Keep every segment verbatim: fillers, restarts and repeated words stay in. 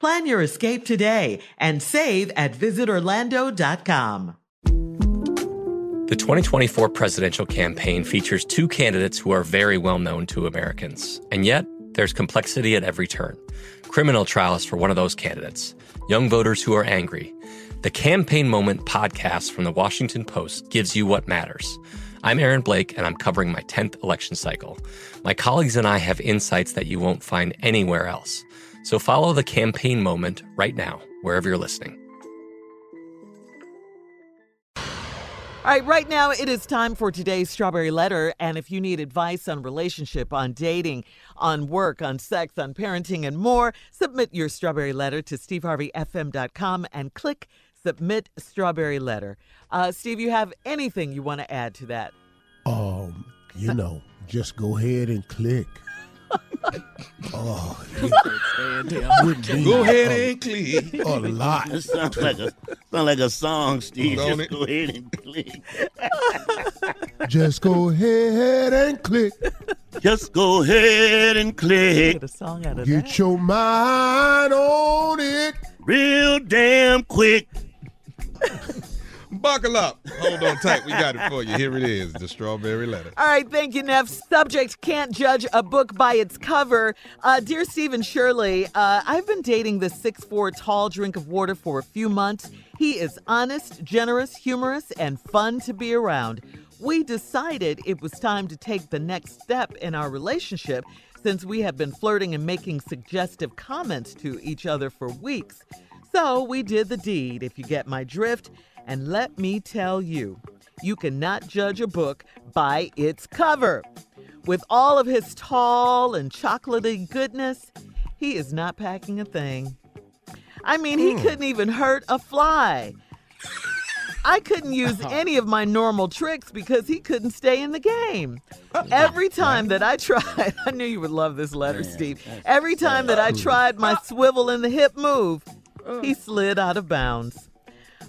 Plan your escape today and save at visit orlando dot com. The twenty twenty-four presidential campaign features two candidates who are very well known to Americans. And yet, there's complexity at every turn. Criminal trials for one of those candidates. Young voters who are angry. The Campaign Moment podcast from The Washington Post gives you what matters. I'm Aaron Blake, and I'm covering my tenth election cycle. My colleagues and I have insights that you won't find anywhere else. So follow the Campaign Moment right now, wherever you're listening. All right, right now it is time for today's Strawberry Letter. And if you need advice on relationship, on dating, on work, on sex, on parenting, and more, submit your Strawberry Letter to Steve Harvey F M dot com and click Submit Strawberry Letter. Uh, Steve, you have anything you want to add to that? Um, you know, just go ahead and click. oh, yeah. Go ahead a, and click. A lot. It sounds like a, sound like a song, Steve. Just it. Go ahead and click. Just go ahead and click. Just go ahead and click. Get a song out of Get that. Your mind on it real damn quick. Buckle up. Hold on tight. We got it for you. Here it is, the Strawberry Letter. All right. Thank you, Neff. Subject: can't judge a book by its cover. Uh, Dear Stephen Shirley, uh, I've been dating this six foot four tall drink of water for a few months. He is honest, generous, humorous, and fun to be around. We decided it was time to take the next step in our relationship since we have been flirting and making suggestive comments to each other for weeks. So we did the deed, if you get my drift. And let me tell you, you cannot judge a book by its cover. With all of his tall and chocolatey goodness, he is not packing a thing. I mean, he mm. couldn't even hurt a fly. I couldn't use any of my normal tricks because he couldn't stay in the game. Every time that I tried, I knew you would love this letter, Man, Steve. Every time that I tried my swivel in the hip move, he slid out of bounds.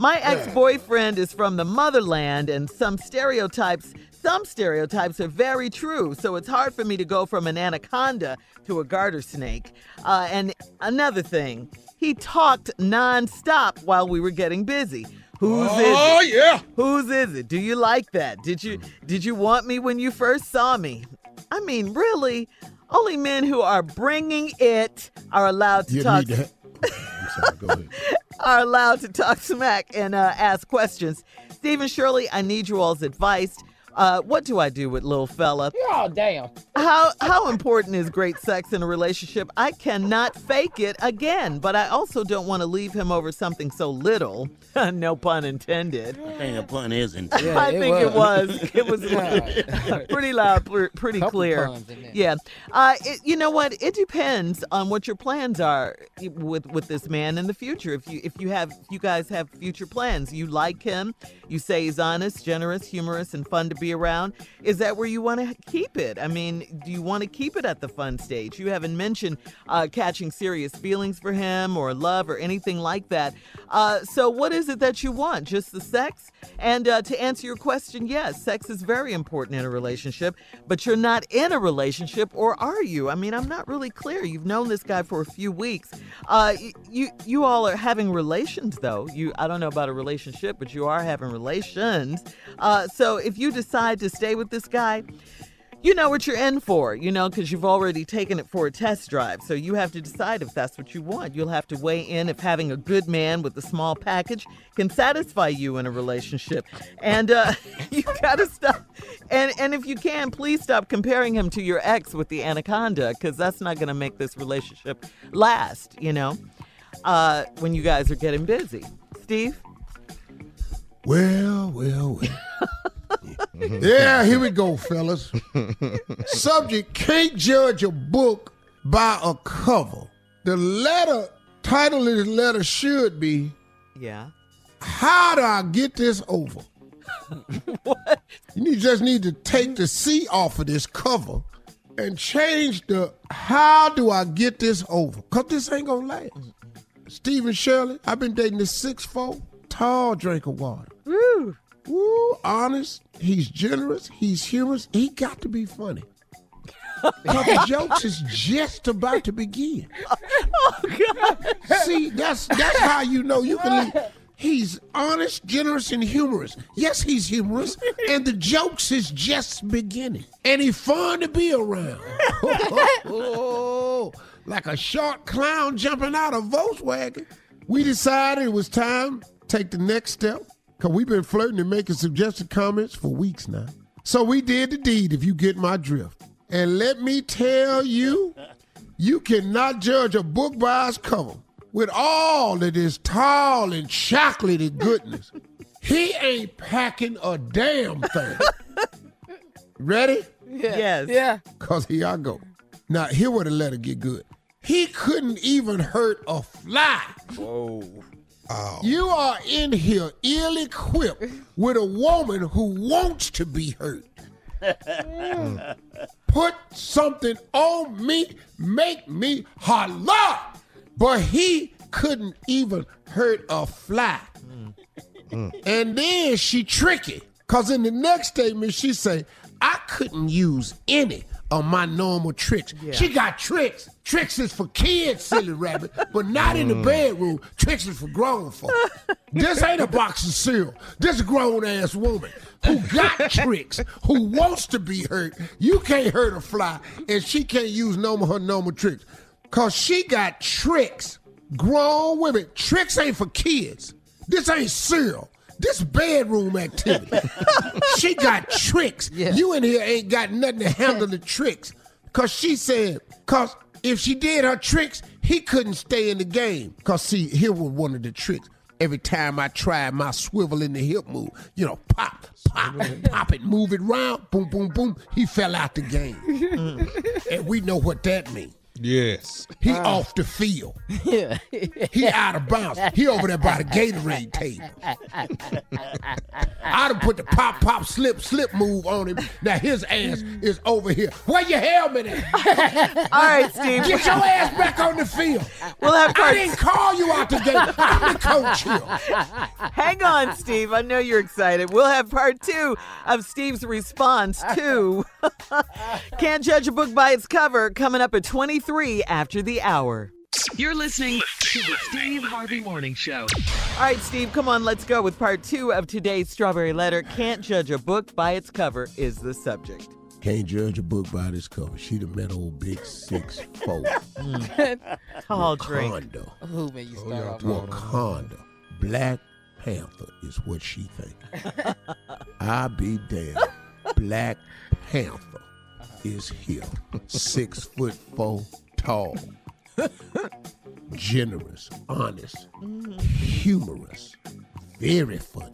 My ex-boyfriend is from the motherland, and some stereotypes, some stereotypes are very true, so it's hard for me to go from an anaconda to a garter snake. Uh, and another thing, he talked nonstop while we were getting busy. Whose oh, is it? Oh, yeah. Whose is it? Do you like that? Did you, did you want me when you first saw me? I mean, really, only men who are bringing it are allowed to you talk. Need that. I'm sorry, go ahead. Are allowed to talk smack and uh, ask questions. Steve and Shirley, I need you all's advice. Uh, what do I do with little fella? Oh, damn. How how important is great sex in a relationship? I cannot fake it again, but I also don't want to leave him over something so little. No pun intended. I think the pun isn't. Yeah, I think it was. It was, it was pretty loud, pretty Couple clear. Yeah. Uh, it, you know what? It depends on what your plans are with with this man in the future. If you if you have if you guys have future plans, you like him, you say he's honest, generous, humorous, and fun to be around. Is that where you want to keep it? I mean, do you want to keep it at the fun stage? You haven't mentioned uh, catching serious feelings for him or love or anything like that. Uh, so what is it that you want? Just the sex? And uh, to answer your question, yes, sex is very important in a relationship, but you're not in a relationship, or are you? I mean, I'm not really clear. You've known this guy for a few weeks. Uh, you you all are having relations, though. You I don't know about a relationship, but you are having relations. Uh, so if you decide to stay with this guy, you know what you're in for, you know, because you've already taken it for a test drive. So you have to decide if that's what you want. You'll have to weigh in if having a good man with a small package can satisfy you in a relationship. And uh, you got to stop. And, and if you can, please stop comparing him to your ex with the anaconda, because that's not going to make this relationship last, you know, uh, when you guys are getting busy. Steve? Well, well, well. Yeah, here we go, fellas. Subject: can't judge a book by a cover. The letter, title of this letter should be, yeah, how do I get this over? What? You just need to take the C off of this cover and change the how do I get this over? Because this ain't going to last. Steve and Shirley, I've been dating this six foot, tall drink of water. Woo. Woo, honest, he's generous, he's humorous, he got to be funny. Because the jokes is just about to begin. Oh, God. See, that's that's how you know you can leave. He's honest, generous, and humorous. Yes, he's humorous, and the jokes is just beginning. And he's fun to be around. Oh, like a short clown jumping out of Volkswagen. We decided it was time to take the next step. Because we've been flirting and making suggested comments for weeks now. So we did the deed, if you get my drift. And let me tell you, you cannot judge a book by its cover. With all of this tall and chocolatey goodness, he ain't packing a damn thing. Ready? Yeah. Yes. Yeah. Because here I go. Now, here where the letter get good. He couldn't even hurt a fly. Whoa. Oh. You are in here ill-equipped with a woman who wants to be hurt. Mm. Put something on me, make me holla. But he couldn't even hurt a fly. Mm. Mm. And then she tricky, because in the next statement she say, I couldn't use any of my normal tricks. Yeah. She got tricks. Tricks is for kids, silly rabbit, but not in the bedroom. Tricks is for grown folk. This ain't a box of cereal. This grown-ass woman who got tricks, who wants to be hurt. You can't hurt a fly, and she can't use normal her normal tricks. Because she got tricks. Grown women. Tricks ain't for kids. This ain't cereal. This bedroom activity. She got tricks. Yeah. You in here ain't got nothing to handle the tricks. Because she said, because if she did her tricks, he couldn't stay in the game. Because, see, here was one of the tricks. Every time I tried my swivel in the hip move, you know, pop, pop, pop it, move it round, boom, boom, boom, he fell out the game. Mm. And we know what that means. Yes. He uh, off the field. Yeah. He out of bounds. He over there by the Gatorade table. I done put the pop, pop, slip, slip move on him. Now his ass is over here. Where your helmet at? All right, Steve. Get your ass back on the field. We'll have I didn't call you out today. I'm the coach here. Hang on, Steve. I know you're excited. We'll have part two of Steve's response to Can't Judge a Book by Its Cover coming up at twenty-three after the hour. You're listening to the Steve Harvey Morning Show. All right, Steve, come on, let's go with part two of today's Strawberry Letter. Can't judge a book by its cover is the subject. Can't judge a book by its cover. She done met old big six four. Mm. Tall drink. Who made you start off? Wakanda. Black Panther is what she thinks. I be damned. Black Panther is here. Six foot four tall. Generous, honest, mm-hmm. humorous, very funny.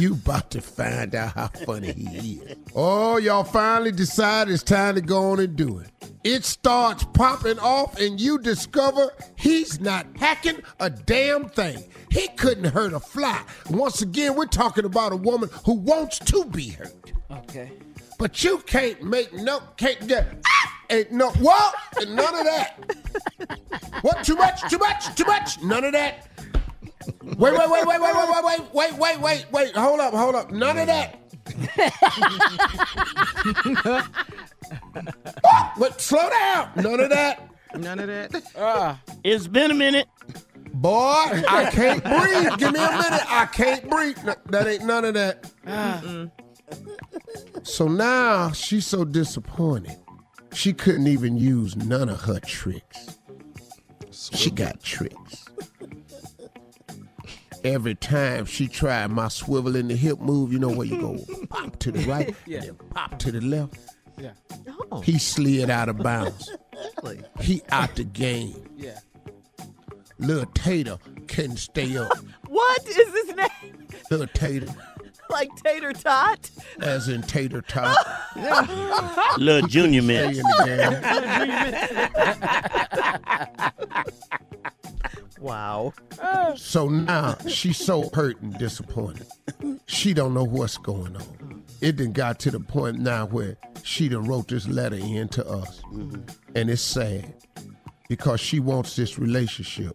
You about to find out how funny he is. Oh, y'all finally decide it's time to go on and do it. It starts popping off and you discover he's not hacking a damn thing. He couldn't hurt a fly. Once again, we're talking about a woman who wants to be hurt. Okay. But you can't make no, can't get, ah, ain't no, what? And none of that. What, too much, too much, too much? None of that. Wait, wait, wait, wait, wait, wait, wait, wait, wait, wait, wait, hold up, hold up. None of that. Oh, but slow down. None of that. None of that. Uh, it's been a minute. Boy, I can't breathe. Give me a minute. I can't breathe. No, that ain't none of that. Uh, so now she's so disappointed. She couldn't even use none of her tricks. She got tricks. Every time she tried my swivel in the hip move, you know where you go, pop to the right, yeah. and then pop to the left. Yeah. Oh. He slid out of bounds. Really? He out the game. Yeah. Lil Tater couldn't stay up. What is his name? Lil Tater. Like Tater Tot? As in Tater Tot. Lil Junior Mints. Wow. So now she's so hurt and disappointed. She don't know what's going on. It done got to the point now where she done wrote this letter in to us. Mm-hmm. And it's sad because she wants this relationship,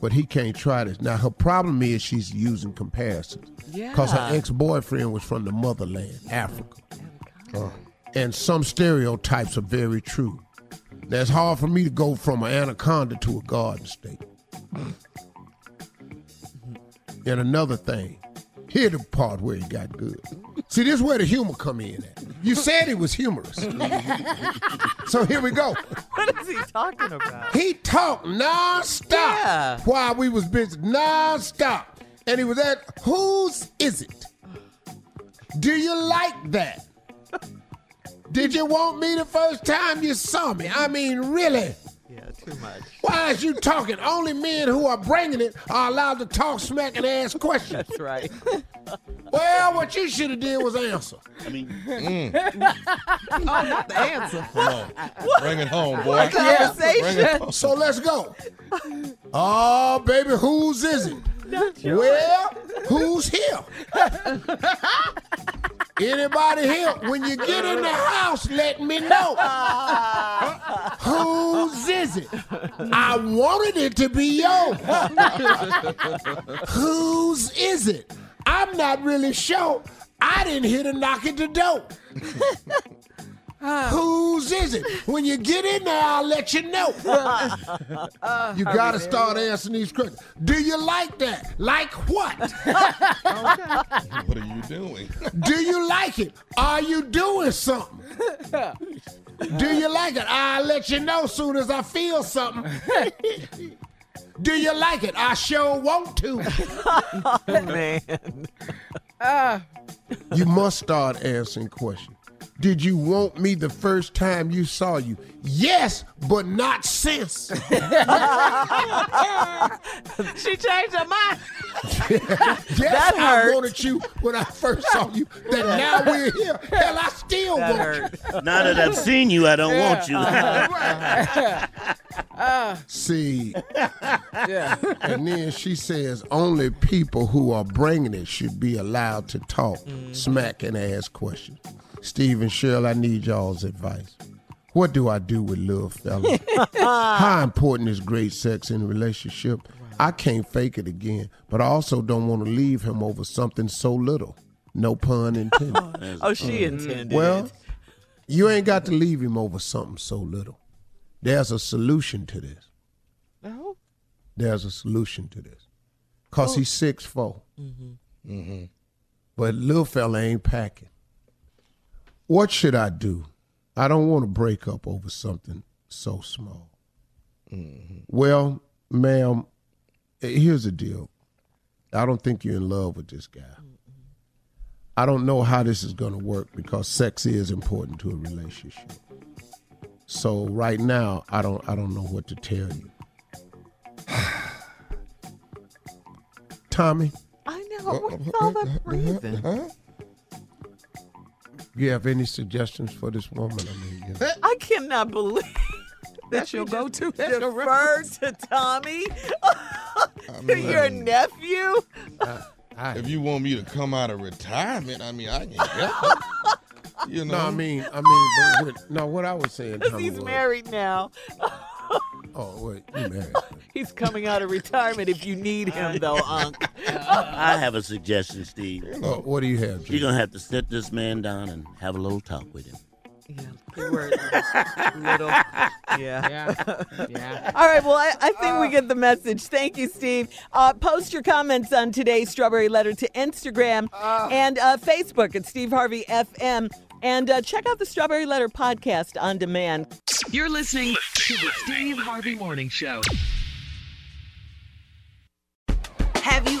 but he can't try this. Now her problem is she's using comparisons because yeah. her ex-boyfriend was from the motherland, Africa. Uh, and some stereotypes are very true. Now it's hard for me to go from an anaconda to a garden snake. And another thing, here's the part where it got good. See, this is where the humor come in at. You said it was humorous. So here we go. What is he talking about? He talked nonstop yeah. while we was busy, nonstop. And he was at, whose is it? Do you like that? Did you want me the first time you saw me? I mean, really? Yeah, too much. Why is you talking? Only men who are bringing it are allowed to talk smack and ask questions. That's right. Well, what you should have did was answer. I mean, mm. oh, not the answer. No. Bring it home, boy. What conversation? Yeah. Bring it home. So let's go. Oh, baby, whose is it? Well, who's here? Anybody here? When you get in the house, let me know. Whose is it? I wanted it to be yours. Whose is it? I'm not really sure. I didn't hear the knock at the door. Whose is it? When you get in there, I'll let you know. You got to start answering these questions. Do you like that? Like what? Okay. What are you doing? Do you like it? Are you doing something? Do you like it? I'll let you know soon as I feel something. Do you like it? I sure want to. Oh, man. Uh. You must start answering questions. Did you want me the first time you saw you? Yes, but not since. She changed her mind. Yes, that I hurt. Wanted you when I first saw you. That now we're here. Hell, I still that want hurt. You. Now that I've seen you, I don't yeah. want you. Uh-huh. Uh-huh. See, yeah. And then she says only people who are bringing it should be allowed to talk, mm. smack, and ask questions. Steve and Shirley, I need y'all's advice. What do I do with little fella? How important is great sex in a relationship? Wow. I can't fake it again, but I also don't want to leave him over something so little. No pun intended. Oh, she um, intended. Well, you ain't got to leave him over something so little. There's a solution to this. No? There's a solution to this. Because oh. he's six foot four. Mm-hmm. Mm-hmm. But little fella ain't packing. What should I do? I don't want to break up over something so small. Mm-hmm. Well, ma'am, here's the deal. I don't think you're in love with this guy. Mm-hmm. I don't know how this is going to work because sex is important to a relationship. So right now, I don't I don't know what to tell you. Tommy? I know. What's all that breathing? Huh? You have any suggestions for this woman? I mean, you know. I cannot believe that you'll go to defer to Tommy, I mean, to your I mean, nephew. I, I, if you want me to come out of retirement, I mean, I can help you. You know, no, I mean, I mean, but what, no, what I was saying. Because he's was, married now. Oh, wait, you married. He's coming out of retirement if you need him, though, Unc. I have a suggestion, Steve. Oh, what do you have, Jim? You're going to have to sit this man down and have a little talk with him. Yeah, good word. Little. Yeah. Yeah. Yeah. All right, well, I, I think uh, we get the message. Thank you, Steve. Uh, post your comments on today's Strawberry Letter to Instagram uh, and uh, Facebook at Steve Harvey F M. And uh, check out the Strawberry Letter podcast on demand. You're listening to the Steve Harvey Morning Show. Have you